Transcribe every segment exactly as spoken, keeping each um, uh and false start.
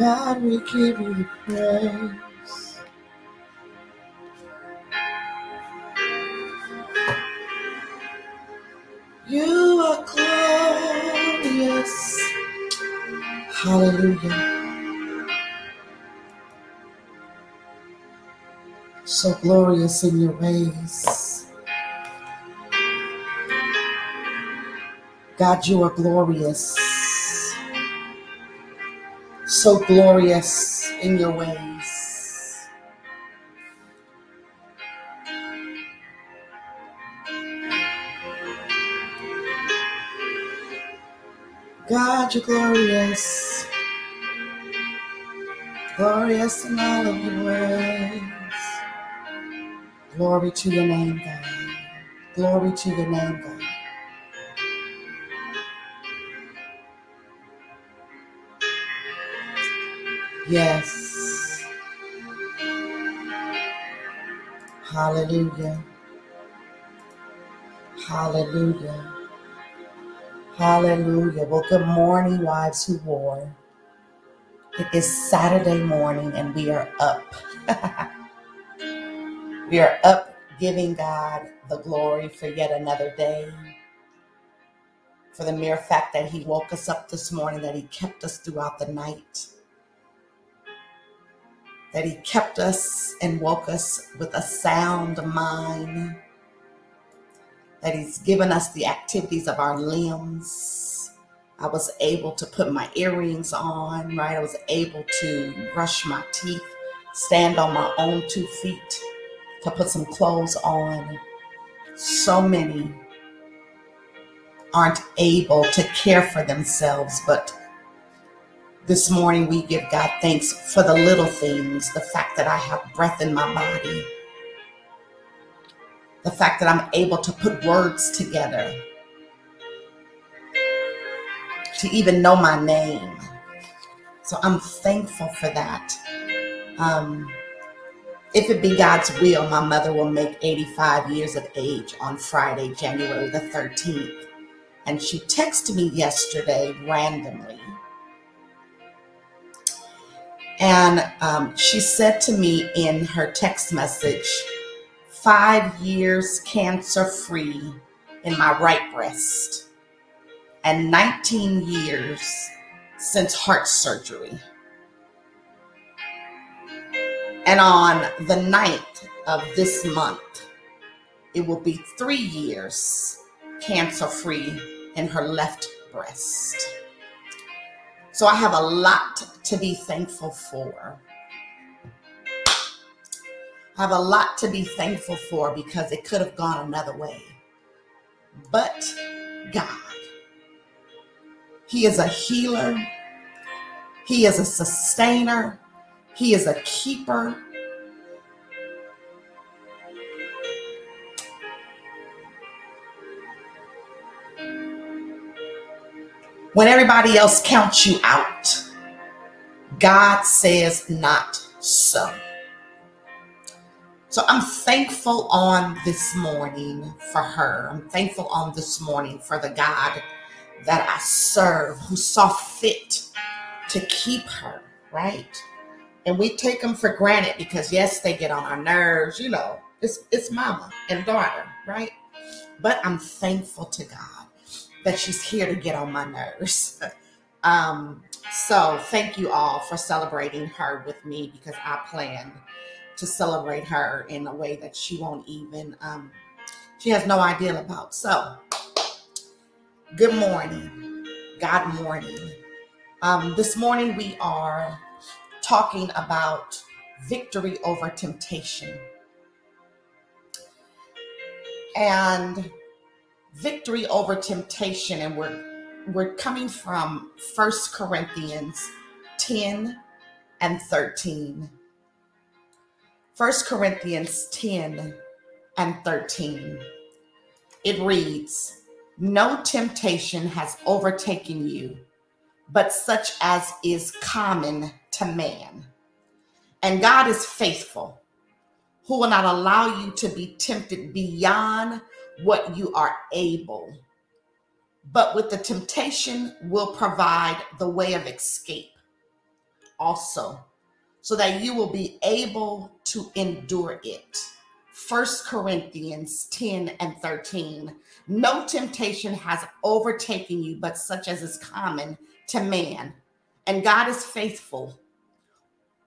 God, we give you the praise. You are glorious. Hallelujah. So glorious in your ways. God, you are glorious. So glorious in your ways. God, you're glorious. Glorious in all of your ways. Glory to your name, God. Glory to your name, God. Yes. Hallelujah. Hallelujah. Hallelujah. Well, good morning, Wives Who War. It is Saturday morning and we are up. We are up giving God the glory for yet another day. For the mere fact that he woke us up this morning, that he kept us throughout the night. That he kept us and woke us with a sound mind, that he's given us the activities of our limbs. I was able to put my earrings on, right? I was able to brush my teeth, stand on my own two feet, to put some clothes on. So many aren't able to care for themselves, but this morning, we give God thanks for the little things, the fact that I have breath in my body, the fact that I'm able to put words together, to even know my name. So I'm thankful for that. Um, if it be God's will, my mother will make eighty-five years of age on Friday, January the thirteenth. And she texted me yesterday randomly. And um, she said to me in her text message, five years cancer free in my right breast and nineteen years since heart surgery. And on the ninth of this month, it will be three years cancer free in her left breast. So I have a lot to be thankful for. I have a lot to be thankful for because it could have gone another way. But God, he is a healer. He is a sustainer. He is a keeper. When everybody else counts you out, God says not so. So I'm thankful on this morning for her. I'm thankful on this morning for the God that I serve, who saw fit to keep her, right? And we take them for granted because, yes, they get on our nerves. You know, it's, it's mama and daughter, right? But I'm thankful to God that she's here to get on my nerves. um, so thank you all for celebrating her with me, because I plan to celebrate her in a way that she won't even, um, she has no idea about. So good morning, God morning. Um, this morning we are talking about victory over temptation. And victory over temptation, and we're we're coming from First Corinthians ten and thirteen. First Corinthians ten and thirteen. It reads, "No temptation has overtaken you, but such as is common to man. And God is faithful, who will not allow you to be tempted beyond what you are able, but with the temptation will provide the way of escape also, so that you will be able to endure it. First Corinthians ten and thirteen. No temptation has overtaken you, but such as is common to man. And God is faithful.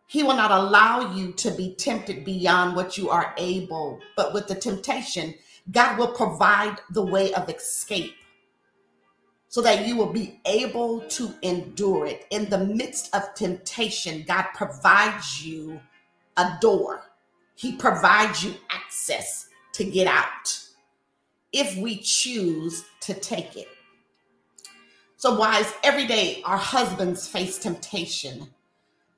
He will not allow you to be tempted beyond what you are able, but with the temptation, God will provide the way of escape so that you will be able to endure it. In the midst of temptation, God provides you a door. He provides you access to get out if we choose to take it. So wives, every day our husbands face temptation,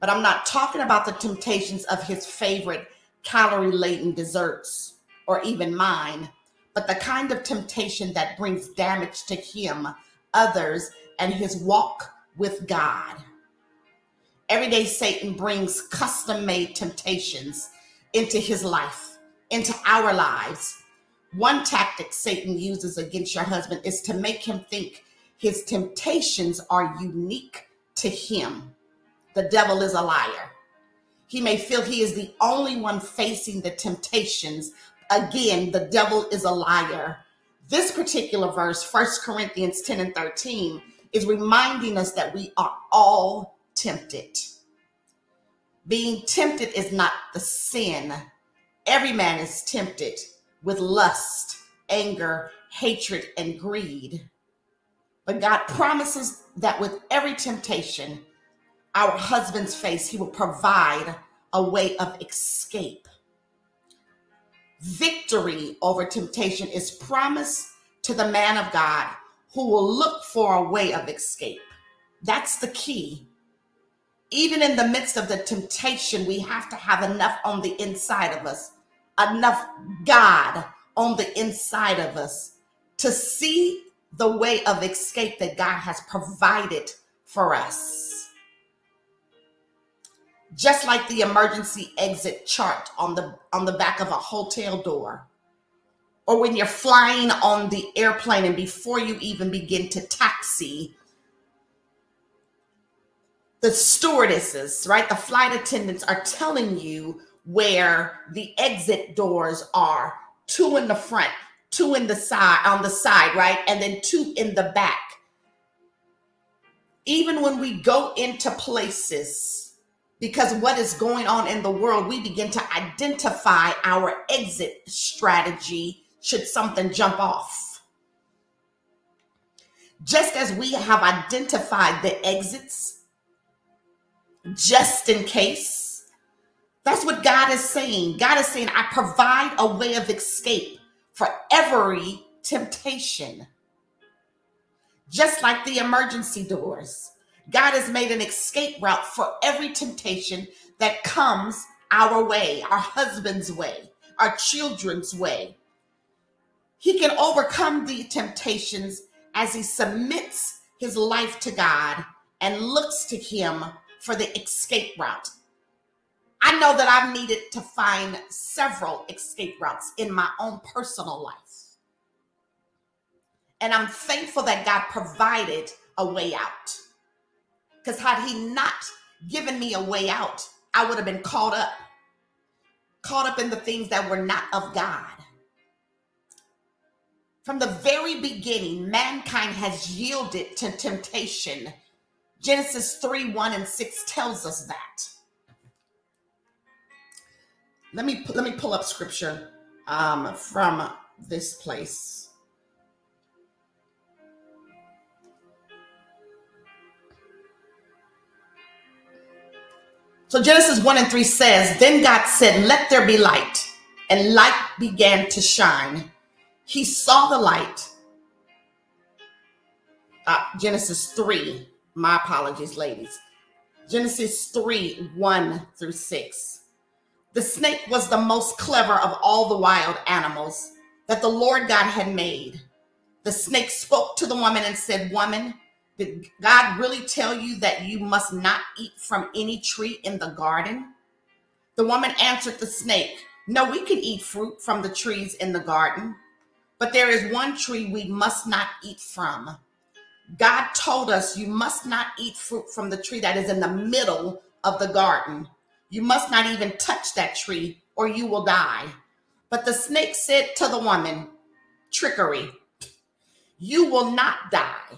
but I'm not talking about the temptations of his favorite calorie-laden desserts or even mine, but the kind of temptation that brings damage to him, others, and his walk with God. Every day Satan brings custom-made temptations into his life, into our lives. One tactic Satan uses against your husband is to make him think his temptations are unique to him. The devil is a liar. He may feel he is the only one facing the temptations. Again, the devil is a liar. This particular verse, First Corinthians ten and thirteen, is reminding us that we are all tempted. Being tempted is not the sin. Every man is tempted with lust, anger, hatred, and greed. But God promises that with every temptation our husbands face, he will provide a way of escape. Victory over temptation is promised to the man of God who will look for a way of escape. That's the key. Even in the midst of the temptation, we have to have enough on the inside of us, enough God on the inside of us to see the way of escape that God has provided for us. Just like the emergency exit chart on the on the back of a hotel door, or when you're flying on the airplane and before you even begin to taxi, the stewardesses, right, the flight attendants are telling you where the exit doors are, two in the front, two in the side, on the side, right, and then two in the back. Even when we go into places, because what is going on in the world, we begin to identify our exit strategy should something jump off. Just as we have identified the exits, just in case, that's what God is saying. God is saying, I provide a way of escape for every temptation. Just like the emergency doors, God has made an escape route for every temptation that comes our way, our husband's way, our children's way. He can overcome the temptations as he submits his life to God and looks to him for the escape route. I know that I've needed to find several escape routes in my own personal life. And I'm thankful that God provided a way out. Because had he not given me a way out, I would have been caught up, caught up in the things that were not of God. From the very beginning, mankind has yielded to temptation. Genesis three, one and six tells us that. Let me, let me pull up scripture um, from this place. So Genesis one and three says, then God said, let there be light, and light began to shine. He saw the light. Uh, Genesis three, my apologies, ladies. Genesis three, one through six. The snake was the most clever of all the wild animals that the Lord God had made. The snake spoke to the woman and said, woman, did God really tell you that you must not eat from any tree in the garden? The woman answered the snake, no, we can eat fruit from the trees in the garden, but there is one tree we must not eat from. God told us you must not eat fruit from the tree that is in the middle of the garden. You must not even touch that tree or you will die. But the snake said to the woman, trickery, you will not die.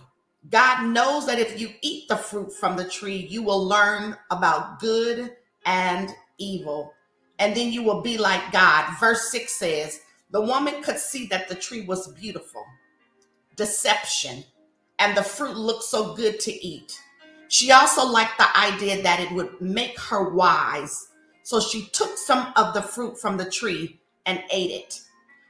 God knows that if you eat the fruit from the tree, you will learn about good and evil. And then you will be like God. Verse six says, the woman could see that the tree was beautiful, deception, and the fruit looked so good to eat. She also liked the idea that it would make her wise. So she took some of the fruit from the tree and ate it.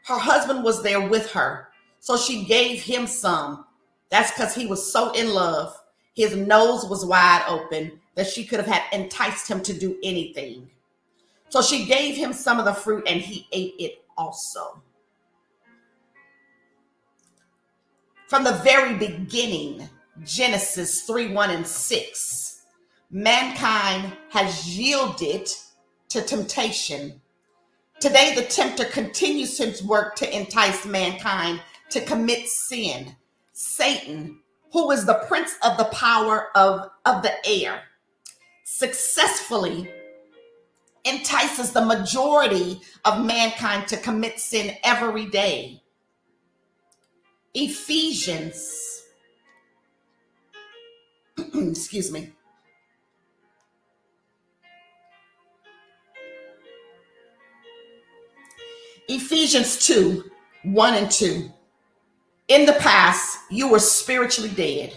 Her husband was there with her, so she gave him some. That's because he was so in love. His nose was wide open that she could have had enticed him to do anything. So she gave him some of the fruit and he ate it also. From the very beginning, Genesis three, one and six, mankind has yielded to temptation. Today, the tempter continues his work to entice mankind to commit sin. Satan, who is the prince of the power of, of the air, successfully entices the majority of mankind to commit sin every day. Ephesians, excuse me. Ephesians two, one and two. In the past, you were spiritually dead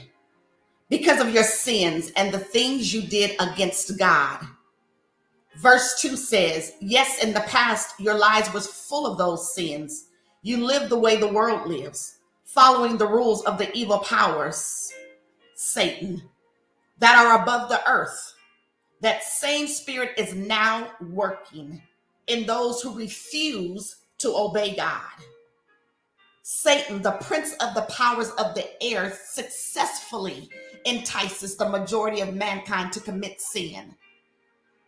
because of your sins and the things you did against God. Verse two says, yes, in the past, your lives was full of those sins. You lived the way the world lives, following the rules of the evil powers, Satan, that are above the earth. That same spirit is now working in those who refuse to obey God. Satan, the prince of the powers of the air, successfully entices the majority of mankind to commit sin.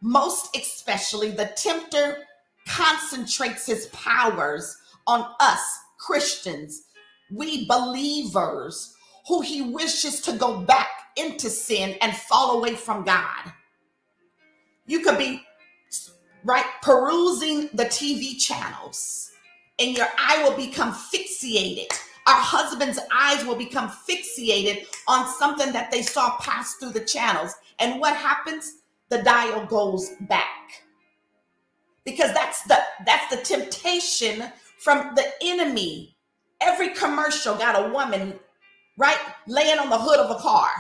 Most especially, the tempter concentrates his powers on us Christians, we believers, who he wishes to go back into sin and fall away from God. You could be right perusing the T V channels and your eye will become fixated. Our husband's eyes will become fixated on something that they saw pass through the channels. And what happens? The dial goes back. Because that's the that's the temptation from the enemy. Every commercial got a woman, right, laying on the hood of a car.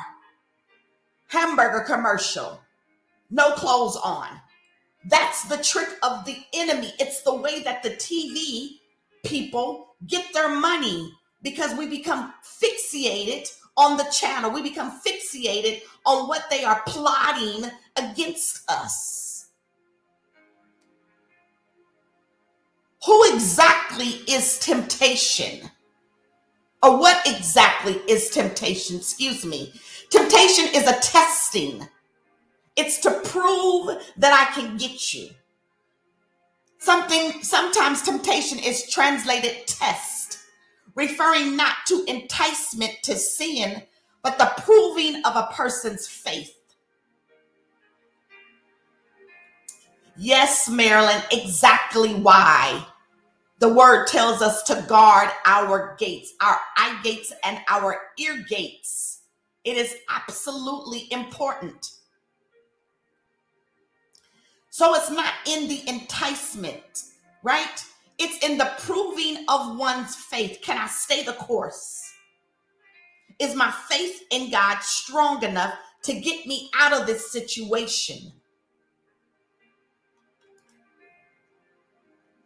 Hamburger commercial, no clothes on. That's the trick of the enemy. It's the way that the T V people get their money, because we become fixated on the channel. We become fixated on what they are plotting against us. Who exactly is temptation? Or what exactly is temptation? Excuse me. Temptation is a testing. It's to prove that I can get you. Something, sometimes temptation is translated test, referring not to enticement to sin, but the proving of a person's faith. Yes, Marilyn, exactly why the word tells us to guard our gates, our eye gates and our ear gates. It is absolutely important. So it's not in the enticement, right? It's in the proving of one's faith. Can I stay the course? Is my faith in God strong enough to get me out of this situation?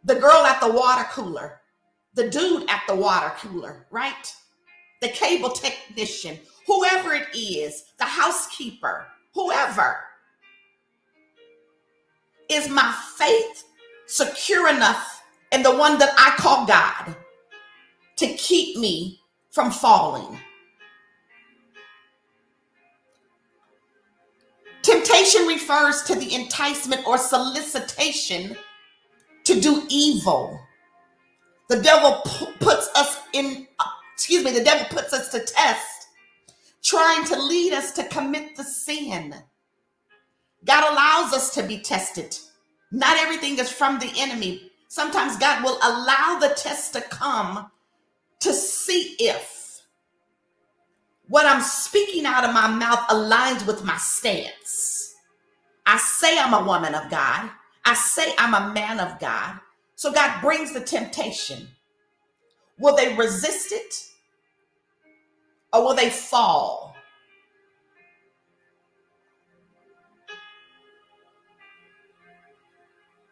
The girl at the water cooler, the dude at the water cooler, right? The cable technician, whoever it is, the housekeeper, whoever. Is my faith secure enough in the one that I call God to keep me from falling? Temptation refers to the enticement or solicitation to do evil. The devil p- puts us in, excuse me, the devil puts us to test, trying to lead us to commit the sin. God allows us to be tested. Not everything is from the enemy. Sometimes God will allow the test to come to see if what I'm speaking out of my mouth aligns with my stance. I say I'm a woman of God. I say I'm a man of God. So God brings the temptation. Will they resist it? Or will they fall?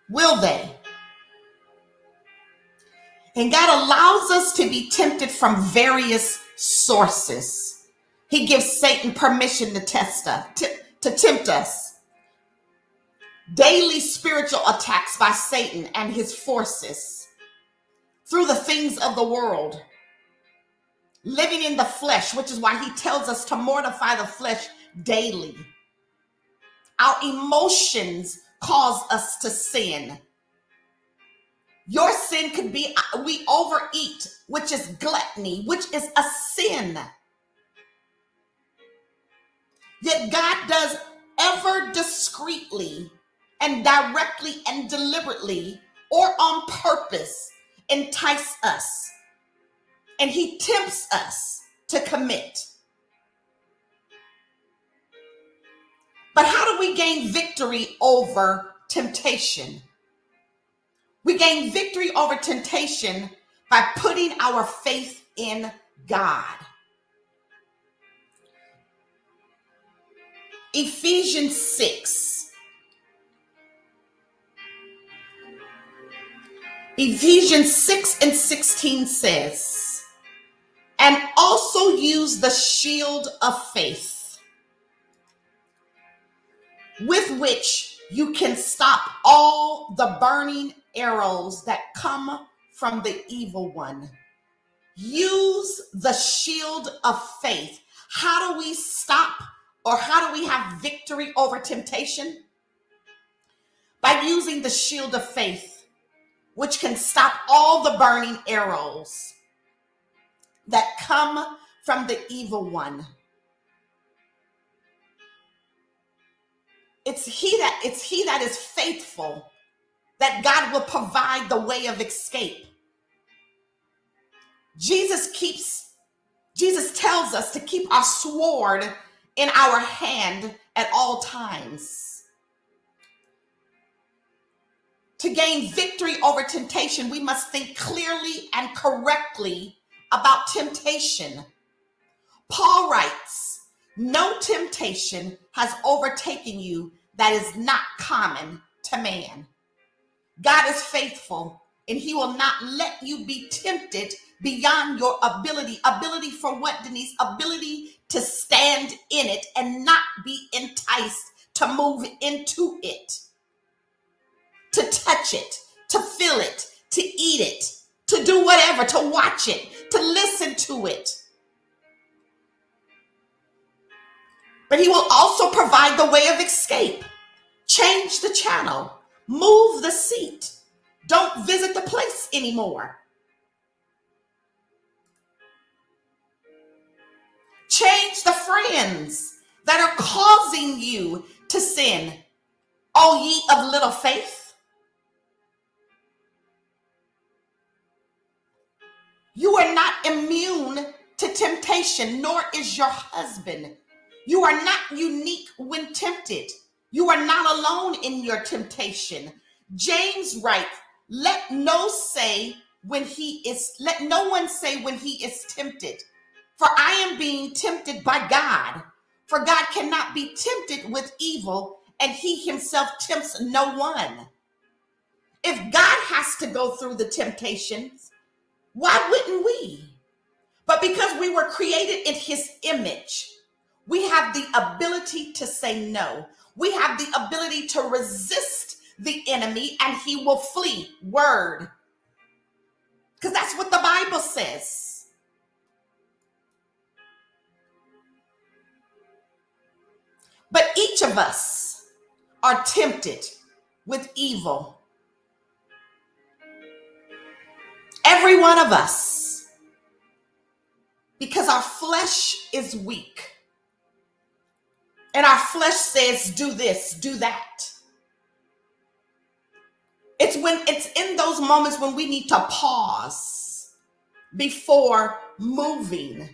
Will they? And God allows us to be tempted from various sources. He gives Satan permission to test us, to, to tempt us. Daily spiritual attacks by Satan and his forces through the things of the world. Living in the flesh, which is why he tells us to mortify the flesh daily. Our emotions cause us to sin. Your sin could be we overeat, which is gluttony, which is a sin. Yet God does ever discreetly and directly and deliberately or on purpose entice us. And he tempts us to commit. But how do we gain victory over temptation? We gain victory over temptation by putting our faith in God. Ephesians six. Ephesians six and sixteen says, and also use the shield of faith, with which you can stop all the burning arrows that come from the evil one. Use the shield of faith. How do we stop, or how do we have victory over temptation? By using the shield of faith, which can stop all the burning arrows that come from the evil one. It's he that it's he that is faithful, that God will provide the way of escape. Jesus keeps, Jesus tells us to keep our sword in our hand at all times. To gain victory over temptation, we must think clearly and correctly about temptation. Paul writes, no temptation has overtaken you that is not common to man. God is faithful, and he will not let you be tempted beyond your ability. Ability for what, Denise? Ability to stand in it and not be enticed to move into it, to touch it, to feel it, to eat it, to do whatever, to watch it, to listen to it. But he will also provide the way of escape. Change the channel. Move the seat. Don't visit the place anymore. Change the friends that are causing you to sin. O ye of little faith. You are not immune to temptation, nor is your husband. You are not unique when tempted. You are not alone in your temptation. James writes, let no say when he is, let no one say when he is tempted, for I am being tempted by God. For God cannot be tempted with evil, and he himself tempts no one. If God has to go through the temptations, why wouldn't we? But because we were created in his image, we have the ability to say no. We have the ability to resist the enemy and he will flee. Word. Because that's what the Bible says. But each of us are tempted with evil. Every one of us. Because our flesh is weak. and our flesh says, do this, do that. It's when it's in those moments when we need to pause before moving.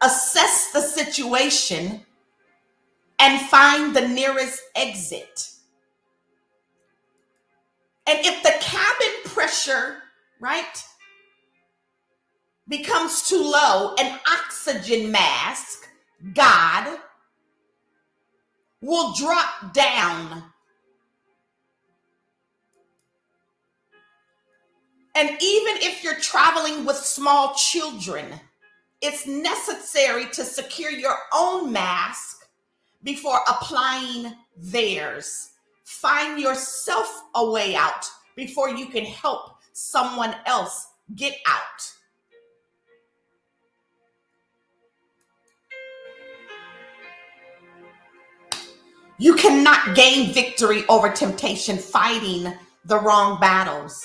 Assess the situation and find the nearest exit. And if the cabin pressure, right, becomes too low, an oxygen mask, God, will drop down. And even if you're traveling with small children, it's necessary to secure your own mask before applying theirs. Find yourself a way out before you can help someone else get out. You cannot gain victory over temptation fighting the wrong battles.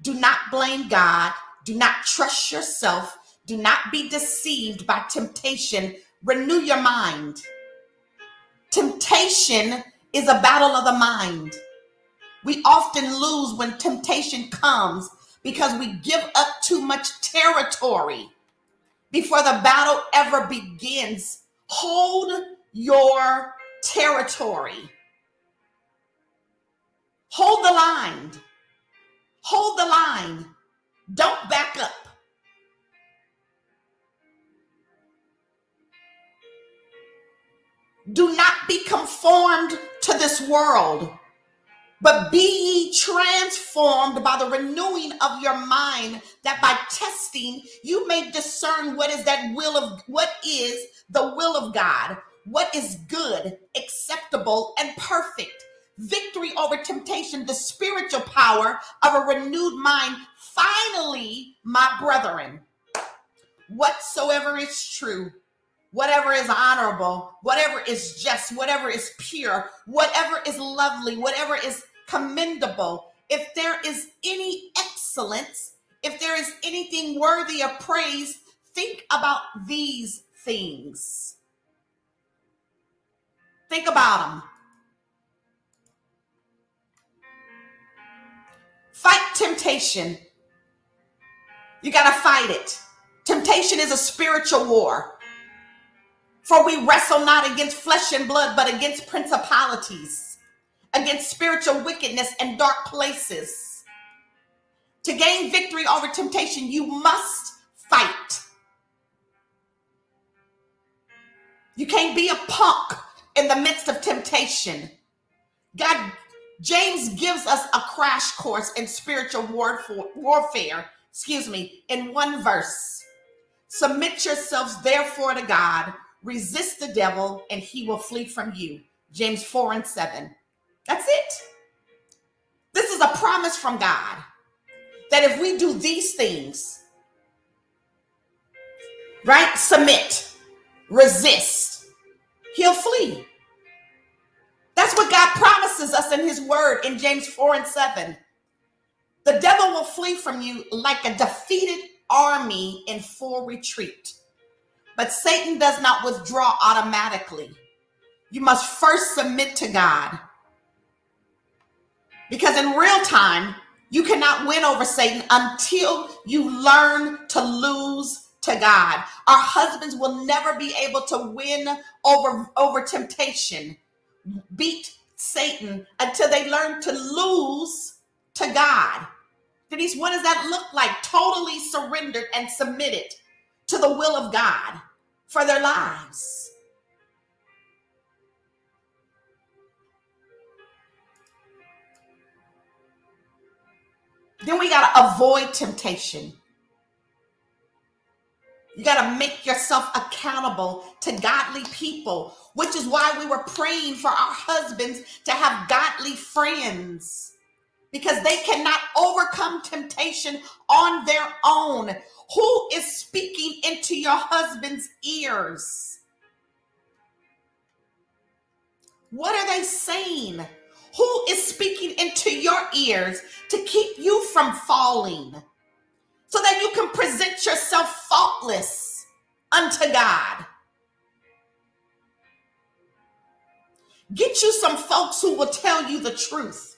Do not blame God. Do not trust yourself. Do not be deceived by temptation. Renew your mind. Temptation is a battle of the mind. We often lose when temptation comes because we give up too much territory before the battle ever begins. Hold your territory. Hold the line. Hold the line. Don't back up. Do not be conformed to this world, but be ye transformed by the renewing of your mind, that by testing you may discern what is that will of what is the will of God, what is good, acceptable, and perfect. Victory over temptation, the spiritual power of a renewed mind. Finally, my brethren, whatsoever is true, whatever is honorable, whatever is just, whatever is pure, whatever is lovely, whatever is commendable, if there is any excellence, if there is anything worthy of praise, think about these things. Think about them. Fight temptation. You got to fight it. Temptation is a spiritual war. For we wrestle not against flesh and blood, but against principalities, against spiritual wickedness and dark places. To gain victory over temptation, you must fight. You can't be a punk in the midst of temptation. God, James gives us a crash course in spiritual warfare, excuse me, in one verse. Submit yourselves therefore to God. Resist the devil and he will flee from you. James four and seven. That's it. This is a promise from God that if we do these things, right? Submit, resist, he'll flee. That's what God promises us in his word in James four and seven. The devil will flee from you like a defeated army in full retreat. But Satan does not withdraw automatically. You must first submit to God. Because in real time, you cannot win over Satan until you learn to lose to God. Our husbands will never be able to win over, over temptation, beat Satan, until they learn to lose to God. Denise, what does that look like? Totally surrendered and submitted to the will of God for their lives. Then we got to avoid temptation. You got to make yourself accountable to godly people, which is why we were praying for our husbands to have godly friends, because they cannot overcome temptation on their own. Who is speaking into your husband's ears? What are they saying? Who is speaking into your ears to keep you from falling, so that you can present yourself faultless unto God? Get you some folks who will tell you the truth.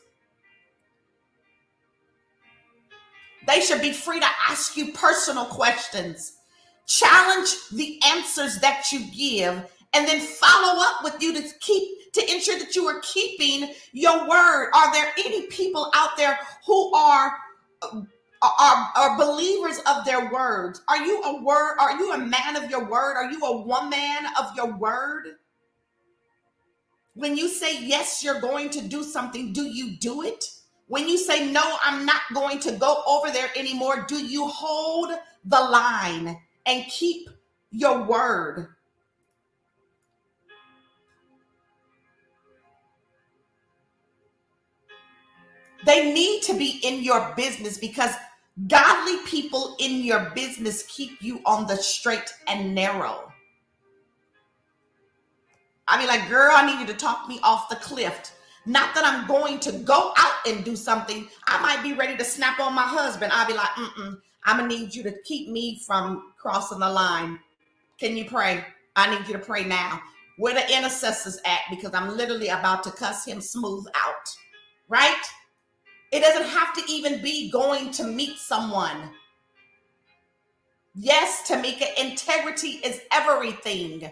They should be free to ask you personal questions. Challenge the answers that you give, and then follow up with you to keep to ensure that you are keeping your word. Are there any people out there who are are, are believers of their words? Are you a word? Are you a man of your word? Are you a woman of your word? When you say yes, you're going to do something, do you do it? When you say no, I'm not going to go over there anymore, do you hold the line and keep your word? They need to be in your business, because godly people in your business keep you on the straight and narrow. I be like, girl, I need you to talk me off the cliff. Not that I'm going to go out and do something. I might be ready to snap on my husband. I'll be like, mm-mm, I'm going to need you to keep me from crossing the line. Can you pray? I need you to pray now. Where the intercessors at? Because I'm literally about to cuss him smooth out, right? It doesn't have to even be going to meet someone. Yes, Tamika, integrity is everything.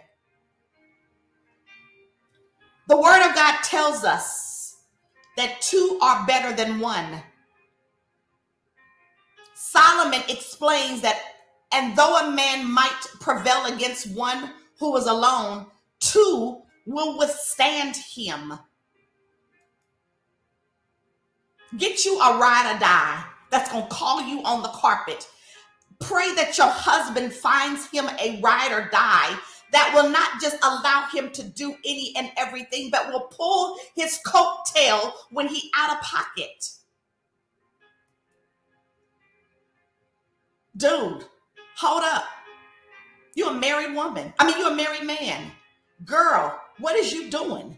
The word of God tells us that two are better than one. Solomon explains that, and though a man might prevail against one who is alone, two will withstand him. Get you a ride or die that's going to call you on the carpet. Pray that your husband finds him a ride or die that will not just allow him to do any and everything, but will pull his coattail when he out of pocket. Dude, hold up. You're a married woman. I mean, you're a married man. Girl, what is you doing?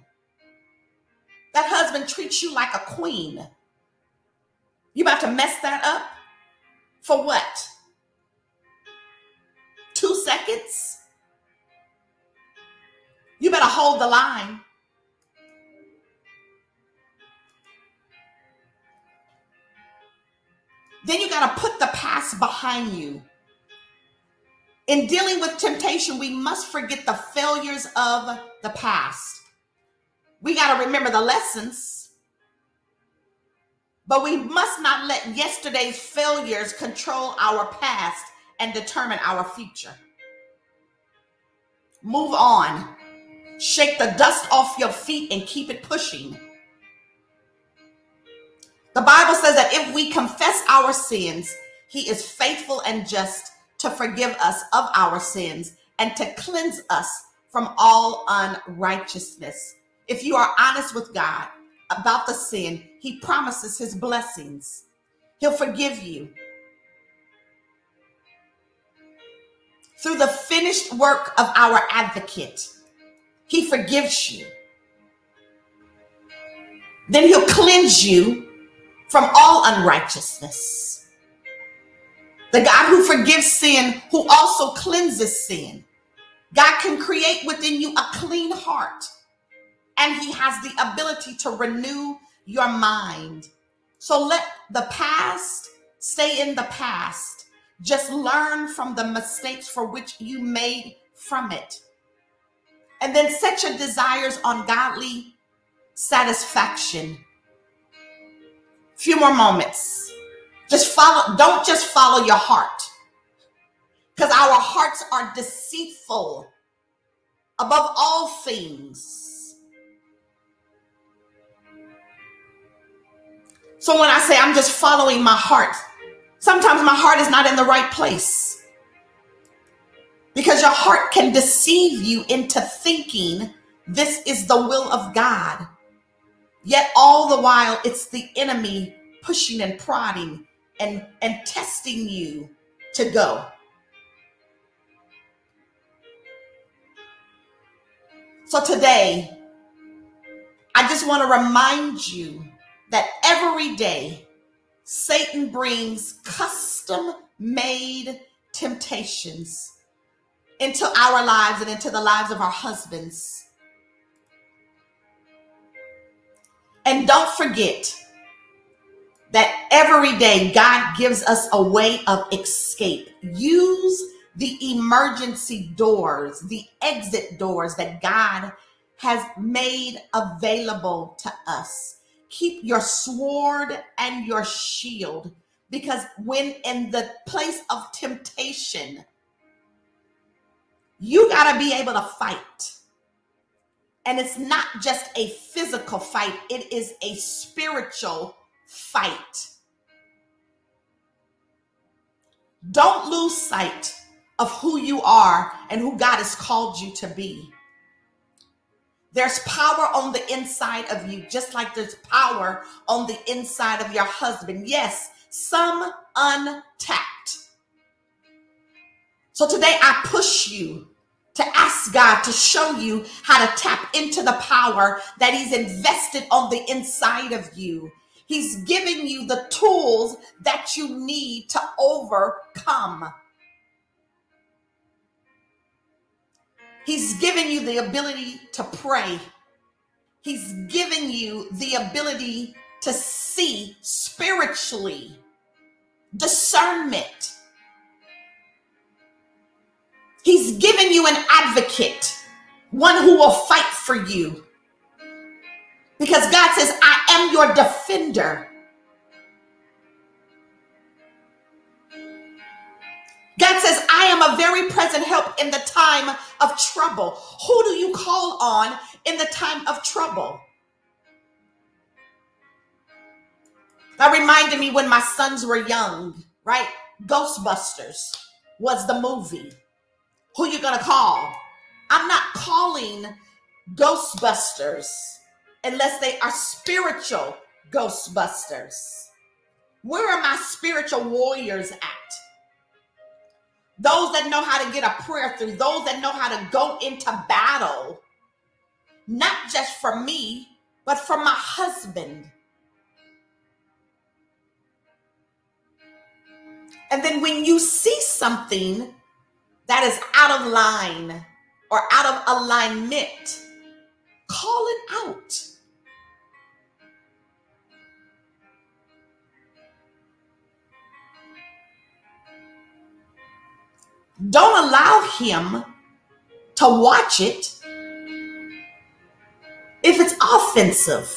That husband treats you like a queen. You about to mess that up? For what? Two seconds? You better hold the line. Then you got to put the past behind you. In dealing with temptation, we must forget the failures of the past. We got to remember the lessons, but we must not let yesterday's failures control our past and determine our future. Move on. Shake the dust off your feet and keep it pushing. The Bible says that if we confess our sins, he is faithful and just to forgive us of our sins and to cleanse us from all unrighteousness. If you are honest with God about the sin, he promises his blessings. He'll forgive you. Through the finished work of our advocate, he forgives you. Then he'll cleanse you from all unrighteousness. The God who forgives sin, who also cleanses sin. God can create within you a clean heart, and he has the ability to renew your mind. So let the past stay in the past. Just learn from the mistakes for which you made from it. And then set your desires on godly satisfaction. Few more moments. Just follow, don't just follow your heart, because our hearts are deceitful above all things. So when I say I'm just following my heart, sometimes my heart is not in the right place. Because your heart can deceive you into thinking this is the will of God. Yet all the while, it's the enemy pushing and prodding and, and testing you to go. So today, I just want to remind you that every day, Satan brings custom-made temptations into our lives and into the lives of our husbands. And don't forget that every day God gives us a way of escape. Use the emergency doors, the exit doors that God has made available to us. Keep your sword and your shield, because when in the place of temptation, you got to be able to fight. And it's not just a physical fight. It is a spiritual fight. Don't lose sight of who you are and who God has called you to be. There's power on the inside of you, just like there's power on the inside of your husband. Yes, some untapped. So today I push you to ask God to show you how to tap into the power that He's invested on the inside of you. He's giving you the tools that you need to overcome. He's giving you the ability to pray. He's giving you the ability to see spiritually, discernment. He's given you an advocate, one who will fight for you. Because God says, I am your defender. God says, I am a very present help in the time of trouble. Who do you call on in the time of trouble? That reminded me when my sons were young, right? Ghostbusters was the movie. Who you gonna call? I'm not calling Ghostbusters unless they are spiritual Ghostbusters. Where are my spiritual warriors at? Those that know how to get a prayer through, those that know how to go into battle, not just for me, but for my husband. And then when you see something that is out of line or out of alignment, call it out. Don't allow him to watch it if it's offensive.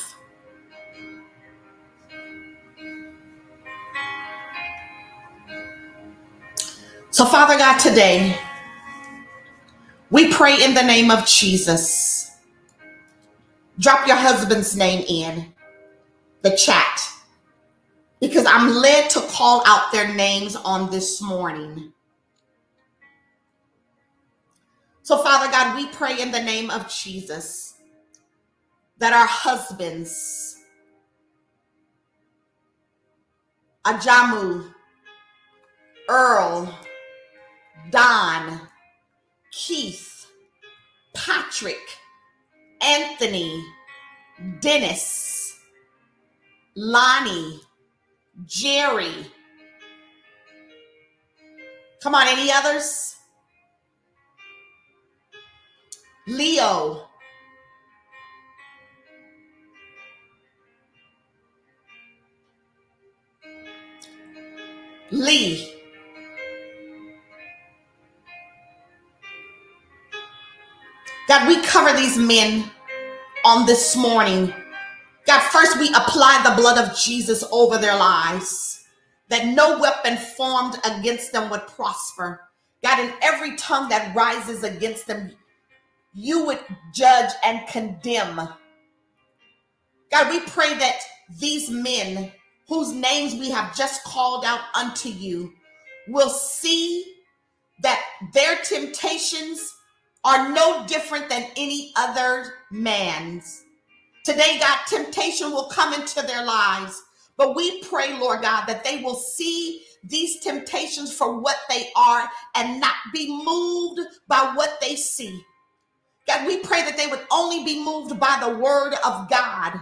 So, Father God, today, we pray in the name of Jesus. Drop your husband's name in the chat, because I'm led to call out their names on this morning. So, Father God, we pray in the name of Jesus that our husbands, Ajamu, Earl, Don, Keith, Patrick, Anthony, Dennis, Lonnie, Jerry. Come on, any others? Leo, Lee, God, we cover these men on this morning. God, first we apply the blood of Jesus over their lives, that no weapon formed against them would prosper. God, in every tongue that rises against them, you would judge and condemn. God, we pray that these men whose names we have just called out unto you will see that their temptations are no different than any other man's. Today, God, temptation will come into their lives, but we pray, Lord God, that they will see these temptations for what they are and not be moved by what they see. God, we pray that they would only be moved by the word of God.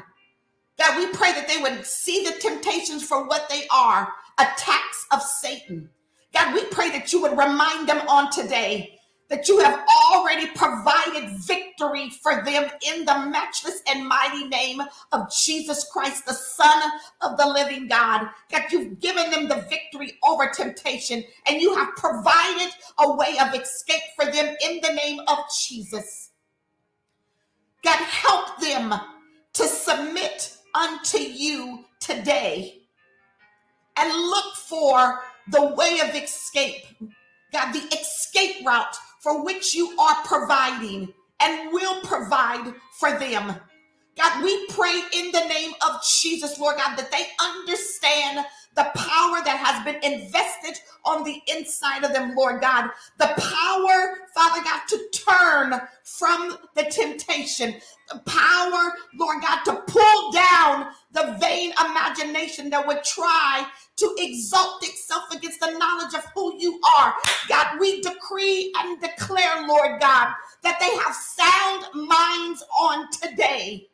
God, we pray that they would see the temptations for what they are, attacks of Satan. God, we pray that you would remind them on today that you have already provided victory victory for them in the matchless and mighty name of Jesus Christ, the Son of the living God. God, you've given them the victory over temptation, and you have provided a way of escape for them in the name of Jesus. God, help them to submit unto you today and look for the way of escape, God, the escape route for which you are providing and will provide for them. God, we pray in the name of Jesus, Lord God, that they understand the power that has been invested on the inside of them, Lord God. The power, Father God, to turn from the temptation. The power, Lord God, to pull down the vain imagination that would try to exalt itself against the knowledge of who you are. God, we decree and declare, Lord God, that they have sound minds on today.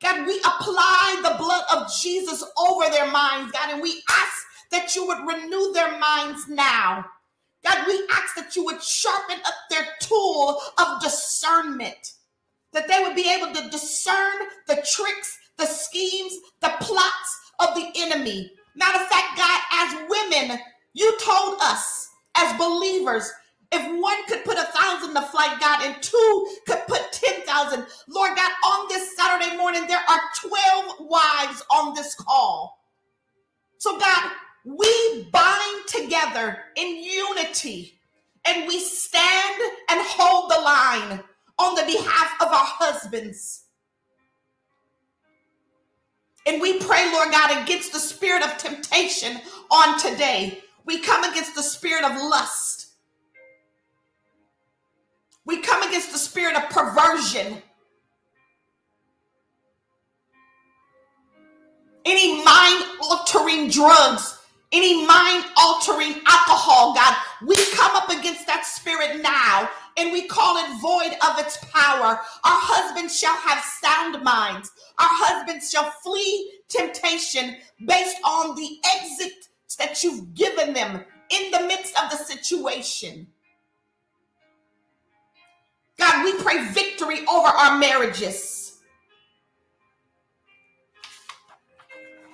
God, we apply the blood of Jesus over their minds, God, and we ask that you would renew their minds now. God, we ask that you would sharpen up their tool of discernment, that they would be able to discern the tricks, the schemes, the plots of the enemy. Matter of fact, God, as women, you told us as believers, if one could put a thousand to flight, God, and two could put ten thousand, Lord God, on this Saturday morning, there are twelve wives on this call. So God, we bind together in unity and we stand and hold the line on the behalf of our husbands. And we pray, Lord God, against the spirit of temptation on today. We come against the spirit of lust. We come against the spirit of perversion. Any mind-altering drugs, any mind-altering alcohol, God, we come up against that spirit now, and we call it void of its power. Our husbands shall have sound minds. Our husbands shall flee temptation based on the exit that you've given them in the midst of the situation. God, we pray victory over our marriages.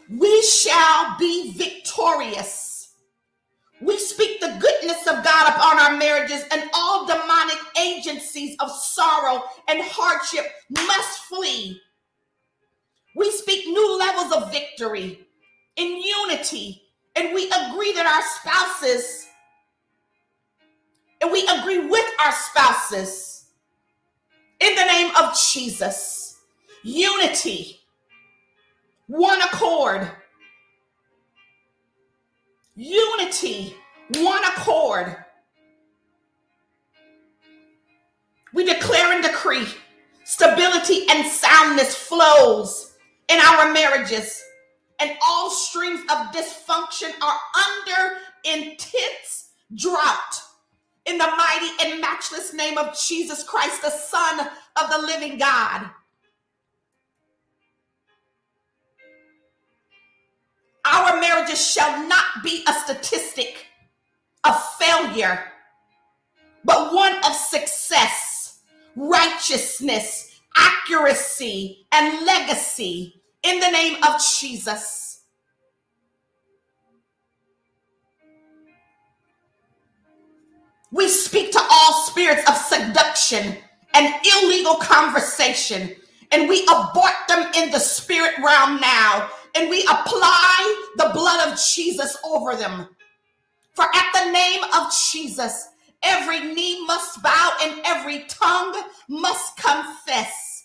We shall be victorious. We speak the goodness of God upon our marriages, and all demonic agencies of sorrow and hardship must flee. We speak new levels of victory in unity, and we agree that our spouses, and we agree with our spouses, in the name of Jesus, unity, one accord, unity, one accord. We declare and decree stability and soundness flows in our marriages, and all streams of dysfunction are under intense drought. In the mighty and matchless name of Jesus Christ, the Son of the living God. Our marriages shall not be a statistic of failure, but one of success, righteousness, accuracy, and legacy in the name of Jesus. We speak to all spirits of seduction and illegal conversation, and we abort them in the spirit realm now, and we apply the blood of Jesus over them. For at the name of Jesus, every knee must bow and every tongue must confess.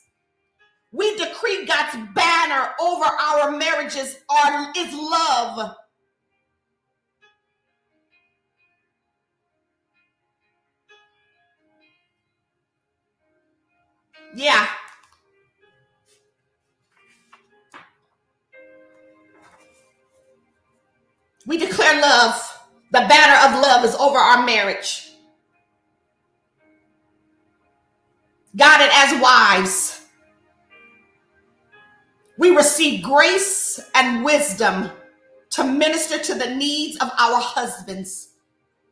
We decree God's banner over our marriages is love. Yeah. We declare love. The banner of love is over our marriage. God, and as wives, we receive grace and wisdom to minister to the needs of our husbands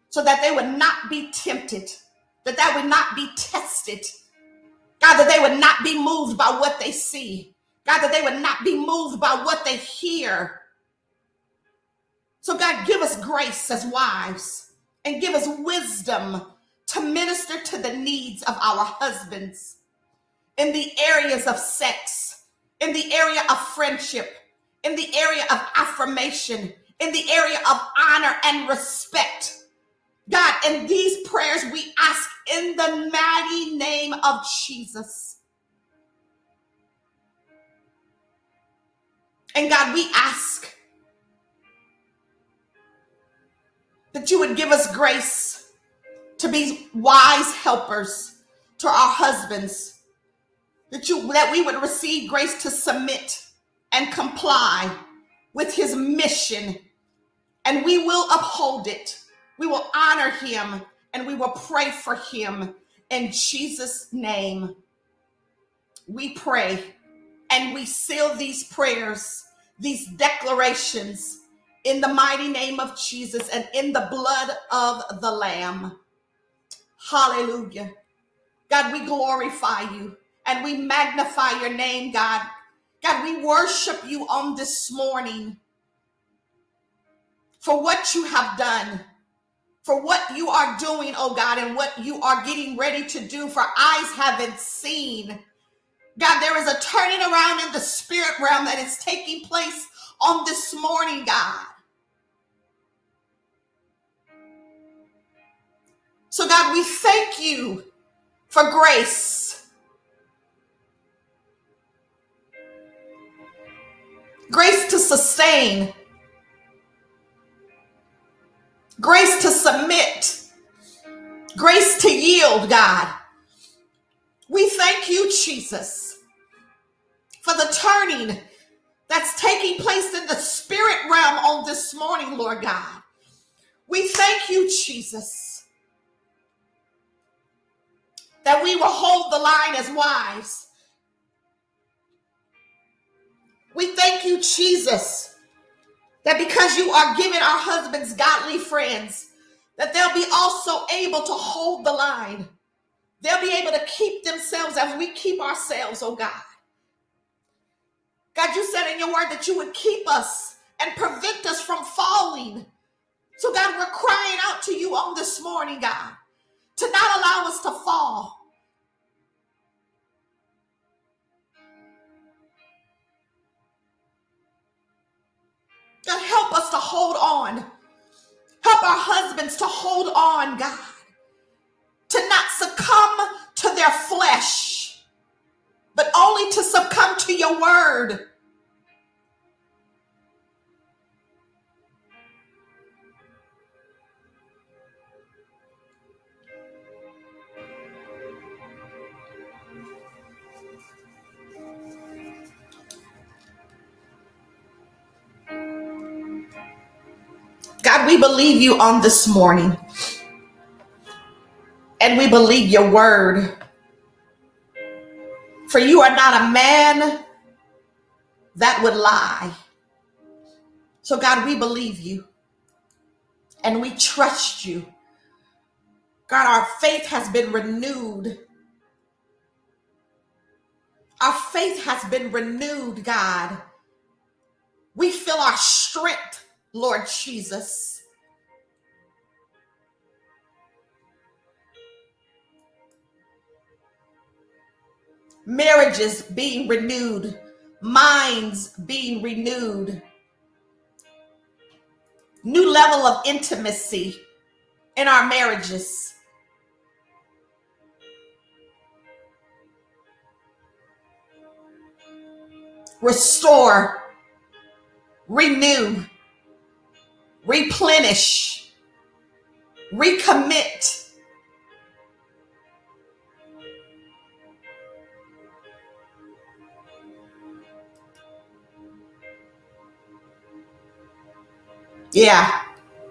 so that they would not be tempted, that they would not be tested, that they would not be moved by what they see. God, that they would not be moved by what they hear. So God, give us grace as wives and give us wisdom to minister to the needs of our husbands in the areas of sex, in the area of friendship, in the area of affirmation, in the area of honor and respect. God, in these prayers we ask in the mighty name of Jesus. And God, we ask that you would give us grace to be wise helpers to our husbands, that you that we would receive grace to submit and comply with his mission, and we will uphold it. We will honor him and we will pray for him. In Jesus' name, we pray and we seal these prayers, these declarations in the mighty name of Jesus and in the blood of the Lamb. Hallelujah. God, we glorify you and we magnify your name, God. God, we worship you on this morning for what you have done, for what you are doing, oh God, and what you are getting ready to do, for eyes haven't seen. God, there is a turning around in the spirit realm that is taking place on this morning, God. So God, we thank you for grace. Grace to sustain. Grace to submit, grace to yield, God. We thank you, Jesus, for the turning that's taking place in the spirit realm on this morning, Lord God. We thank you, Jesus, that we will hold the line as wives. We thank you, Jesus, that because you are giving our husbands godly friends, that they'll be also able to hold the line. They'll be able to keep themselves as we keep ourselves, oh God. God, you said in your word that you would keep us and prevent us from falling. So God, we're crying out to you on this morning, God, to not allow us to fall. God, help us to hold on. Help our husbands to hold on, God, to not succumb to their flesh, but only to succumb to your word. God, we believe you on this morning, and we believe your word. For you are not a man that would lie. So God, we believe you and we trust you. God, our faith has been renewed. Our faith has been renewed, God. We feel our strength, Lord Jesus. Marriages being renewed, minds being renewed, new level of intimacy in our marriages. Restore, renew, replenish, recommit. Yeah,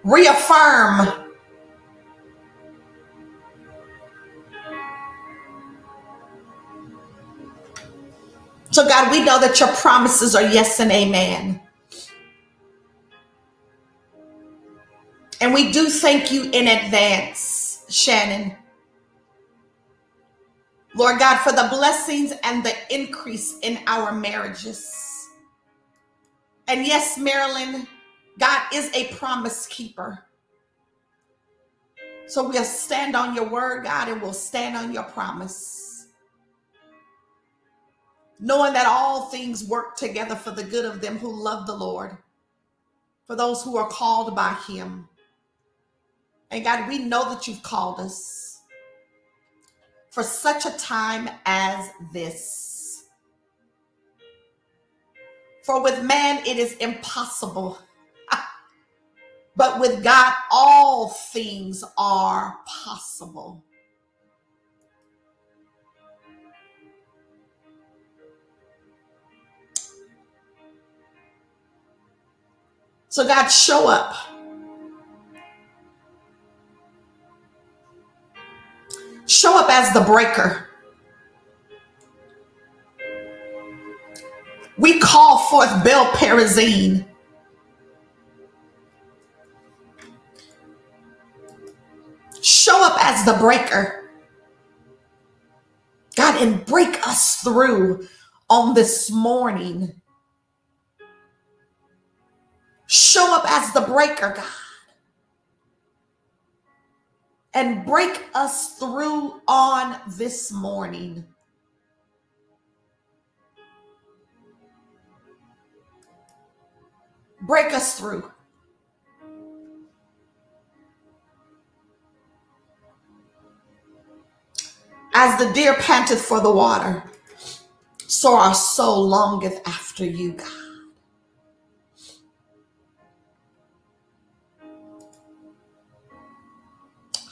reaffirm. So God, we know that your promises are yes and amen. And we do thank you in advance, Shannon. Lord God, for the blessings and the increase in our marriages. And yes, Marilyn, God is a promise keeper. So we'll stand on your word, God, and we'll stand on your promise, knowing that all things work together for the good of them who love the Lord, for those who are called by him. And God, we know that you've called us for such a time as this. For with man, it is impossible, but with God, all things are possible. So God, show up. Show up as the breaker. We call forth Belperazine. Show up as the breaker, God, and break us through on this morning. Show up as the breaker, God, and break us through on this morning. Break us through. As the deer panteth for the water, so our soul longeth after you, God.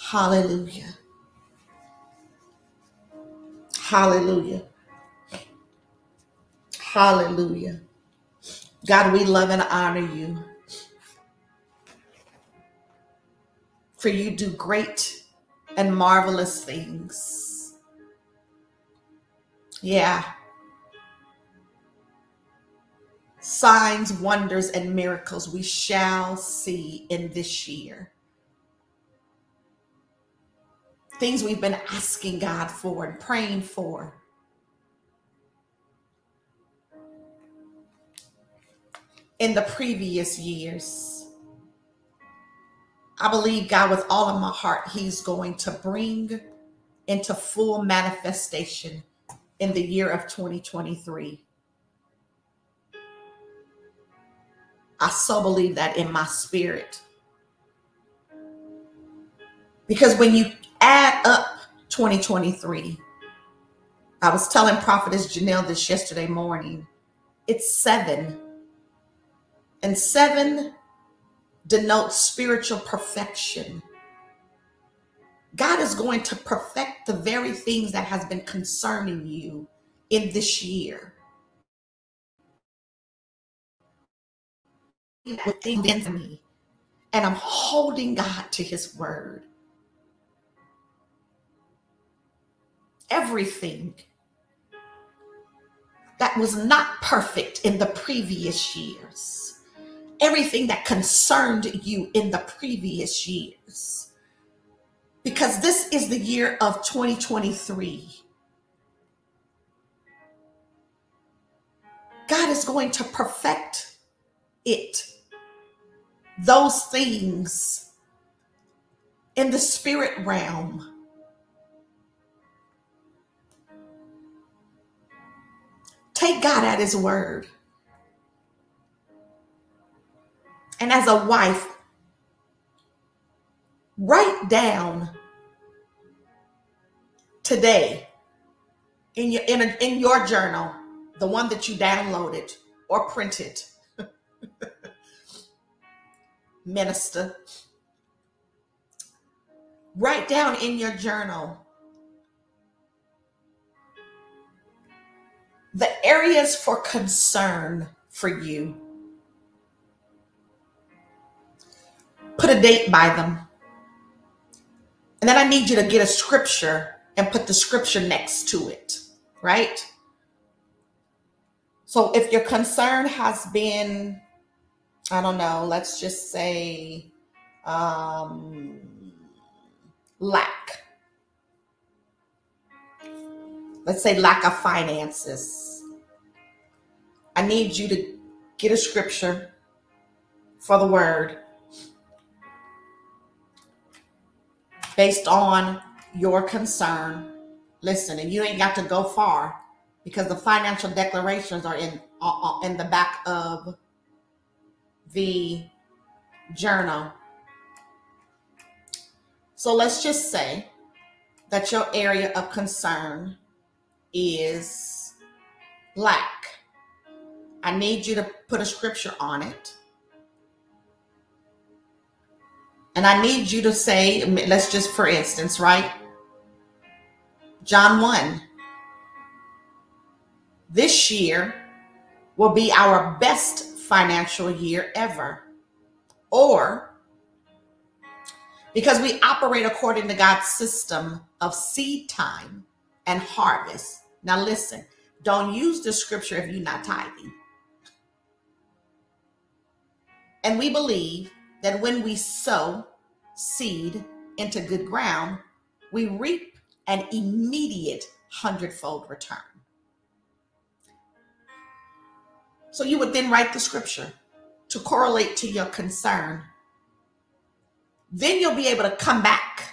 Hallelujah. Hallelujah. Hallelujah. God, we love and honor you, for you do great and marvelous things. Yeah. Signs, wonders, and miracles we shall see in this year. Things we've been asking God for and praying for. In the previous years, I believe God with all of my heart, he's going to bring into full manifestation in the year of twenty twenty-three. I so believe that in my spirit. Because when you add up twenty twenty-three, I was telling Prophetess Janelle this yesterday morning, it's seven. And seven denotes spiritual perfection. God is going to perfect the very things that has been concerning you in this year. And I'm holding God to his word. Everything that was not perfect in the previous years, everything that concerned you in the previous years, because this is the year of twenty twenty-three. God is going to perfect it, those things in the spirit realm. Take God at his word. And as a wife, write down today in your, in, a, in your journal, the one that you downloaded or printed. Minister, write down in your journal the areas for concern for you. Put a date by them. And then I need you to get a scripture and put the scripture next to it, right? So if your concern has been, I don't know, let's just say um, lack. let's say lack of finances, I need you to get a scripture for the word based on your concern. Listen, and you ain't got to go far, because the financial declarations are in uh, in the back of the journal. So let's just say that your area of concern is lack. I need you to put a scripture on it. And I need you to say, let's just, for instance, right? John one. This year will be our best financial year ever. Or, because we operate according to God's system of seed time and harvest. Now listen, don't use this scripture if you're not tithing. And we believe that when we sow seed into good ground, we reap an immediate hundredfold return. So you would then write the scripture to correlate to your concern. Then you'll be able to come back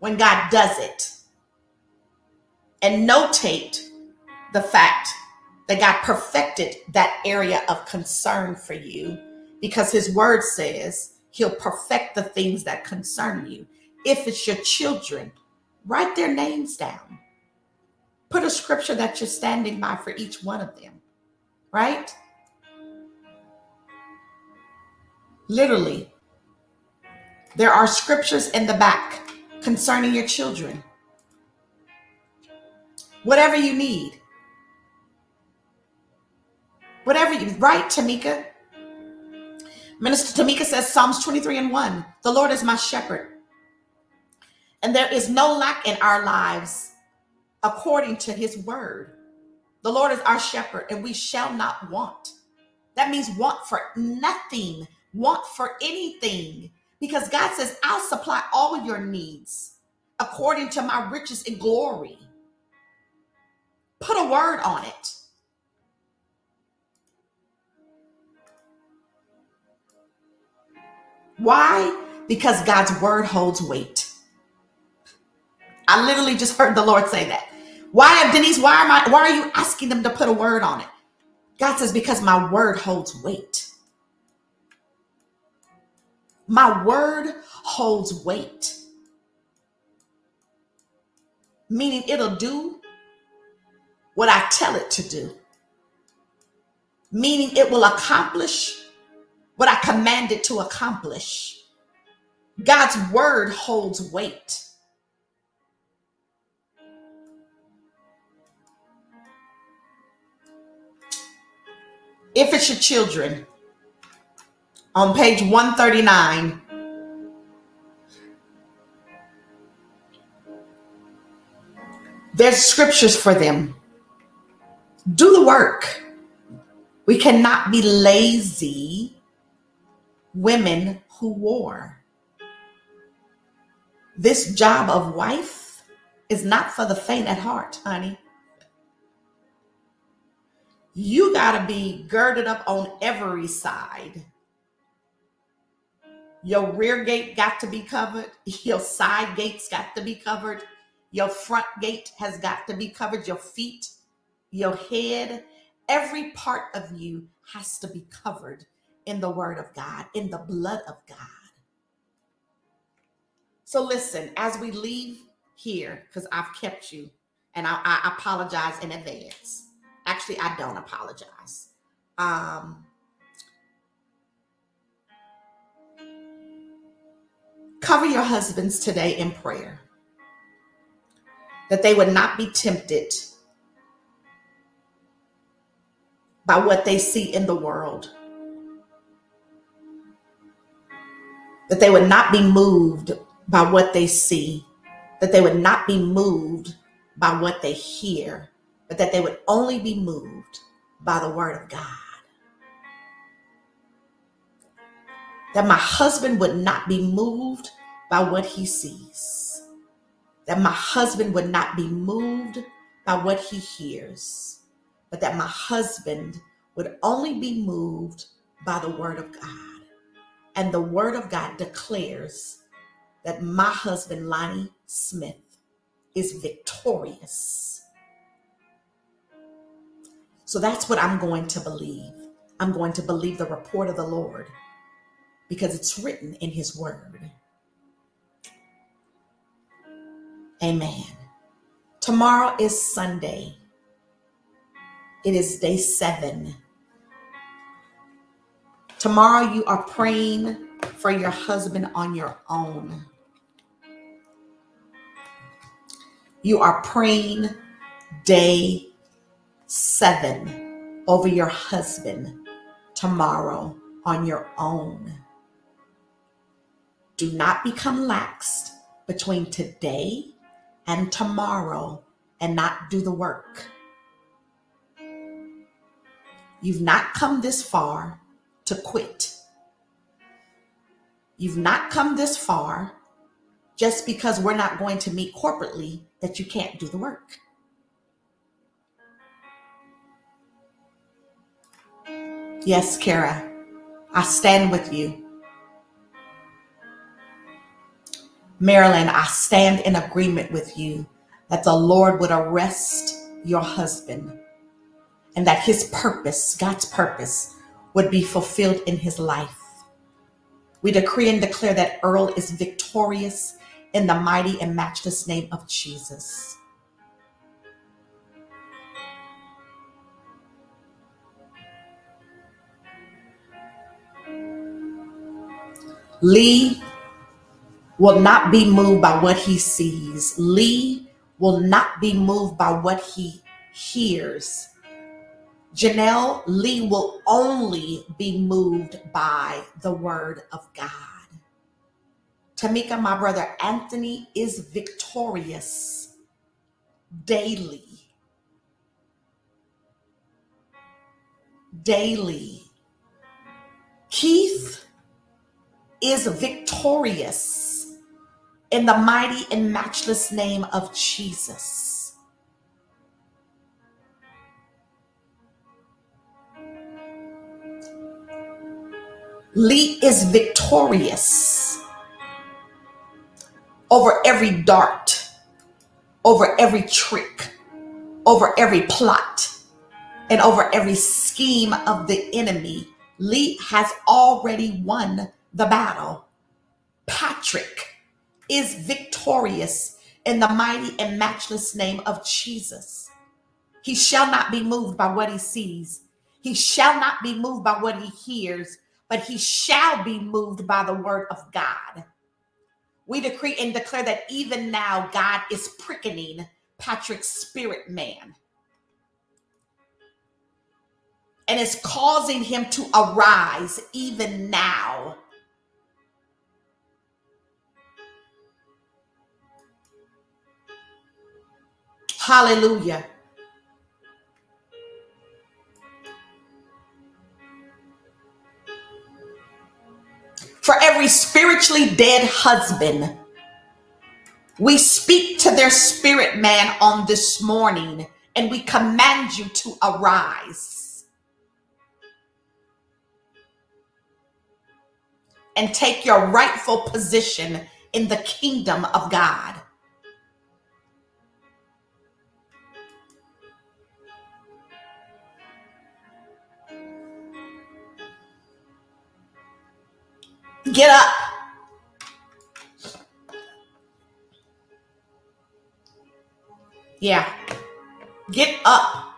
when God does it and notate the fact that God perfected that area of concern for you, because his word says he'll perfect the things that concern you. If it's your children, write their names down. Put a scripture that you're standing by for each one of them, right? Literally, there are scriptures in the back concerning your children. Whatever you need. Whatever you, right, Tamika? Minister Tamika says, Psalms twenty-three and one, the Lord is my shepherd, and there is no lack in our lives according to his word. The Lord is our shepherd, and we shall not want. That means want for nothing, want for anything. Because God says, I'll supply all your needs according to my riches in glory. Put a word on it. Why? Because God's word holds weight. I literally just heard the Lord say that. Why, Denise, why am I, why are you asking them to put a word on it? God says, because my word holds weight. My word holds weight. Meaning it'll do what I tell it to do. Meaning it will accomplish what I command it to accomplish. God's word holds weight. If it's your children, on page one thirty-nine, there's scriptures for them. Do the work. We cannot be lazy women who war. This job of wife is not for the faint at heart, honey. You gotta be girded up on every side. Your rear gate got to be covered. Your side gates got to be covered. Your front gate has got to be covered. Your feet, your head, every part of you has to be covered in the word of God, in the blood of God. So listen, as we leave here, because I've kept you, and I, I apologize in advance. Actually, I don't apologize. Um, cover your husbands today in prayer, that they would not be tempted by what they see in the world, that they would not be moved by what they see, that they would not be moved by what they hear, but that they would only be moved by the word of God. That my husband would not be moved by what he sees. that my husband would not be moved by what he hears, but that my husband would only be moved by the word of God. And the word of God declares that my husband, Lonnie Smith, is victorious. So that's what I'm going to believe. I'm going to believe the report of the Lord because it's written in his word. Amen. Tomorrow is Sunday. It is day seven. Tomorrow you are praying for your husband on your own. You are praying day seven over your husband tomorrow on your own. Do not become laxed between today and tomorrow and not do the work. You've not come this far to quit. You've not come this far just because we're not going to meet corporately that you can't do the work. Yes, Kara, I stand with you. Marilyn, I stand in agreement with you that the Lord would arrest your husband and that his purpose, God's purpose, would be fulfilled in his life. We decree and declare that Earl is victorious in the mighty and matchless name of Jesus. Lee will not be moved by what he sees. Lee will not be moved by what he hears. Janelle, Lee will only be moved by the word of God. Tamika, my brother Anthony is victorious daily. Daily. Keith is victorious in the mighty and matchless name of Jesus. Lee is victorious over every dart, over every trick, over every plot, and over every scheme of the enemy. Lee has already won the battle. Patrick is victorious in the mighty and matchless name of Jesus. He shall not be moved by what he sees. He shall not be moved by what he hears, but he shall be moved by the word of God. We decree and declare that even now God is prickening Patrick's spirit man and is causing him to arise even now. Hallelujah. For every spiritually dead husband, we speak to their spirit man on this morning and we command you to arise and take your rightful position in the kingdom of God. Get up. Yeah. Get up.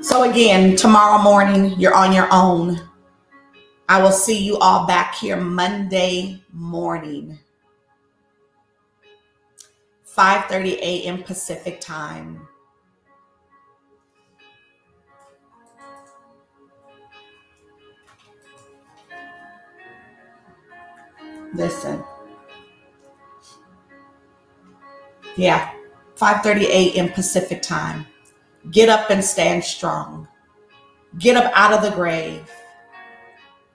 So again, tomorrow morning, you're on your own. I will see you all back here Monday morning. five thirty a.m. Pacific time. Listen. Yeah, five thirty a.m. Pacific time. Get up and stand strong. get up out of the grave.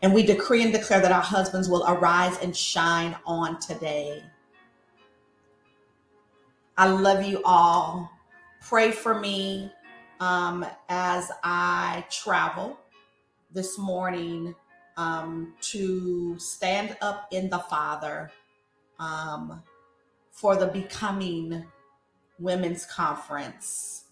And we decree and declare that our husbands will arise and shine on today. I love you all. Pray for me um, as I travel this morning um, to stand up in the Father um, for the Becoming Women's Conference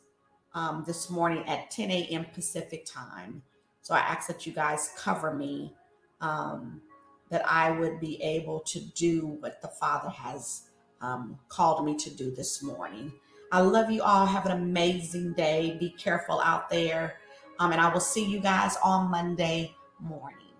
um, this morning at ten a.m. Pacific time. So I ask that you guys cover me, um, that I would be able to do what the Father has um, called me to do this morning. I love you all. Have an amazing day. Be careful out there. Um, and I will see you guys on Monday morning.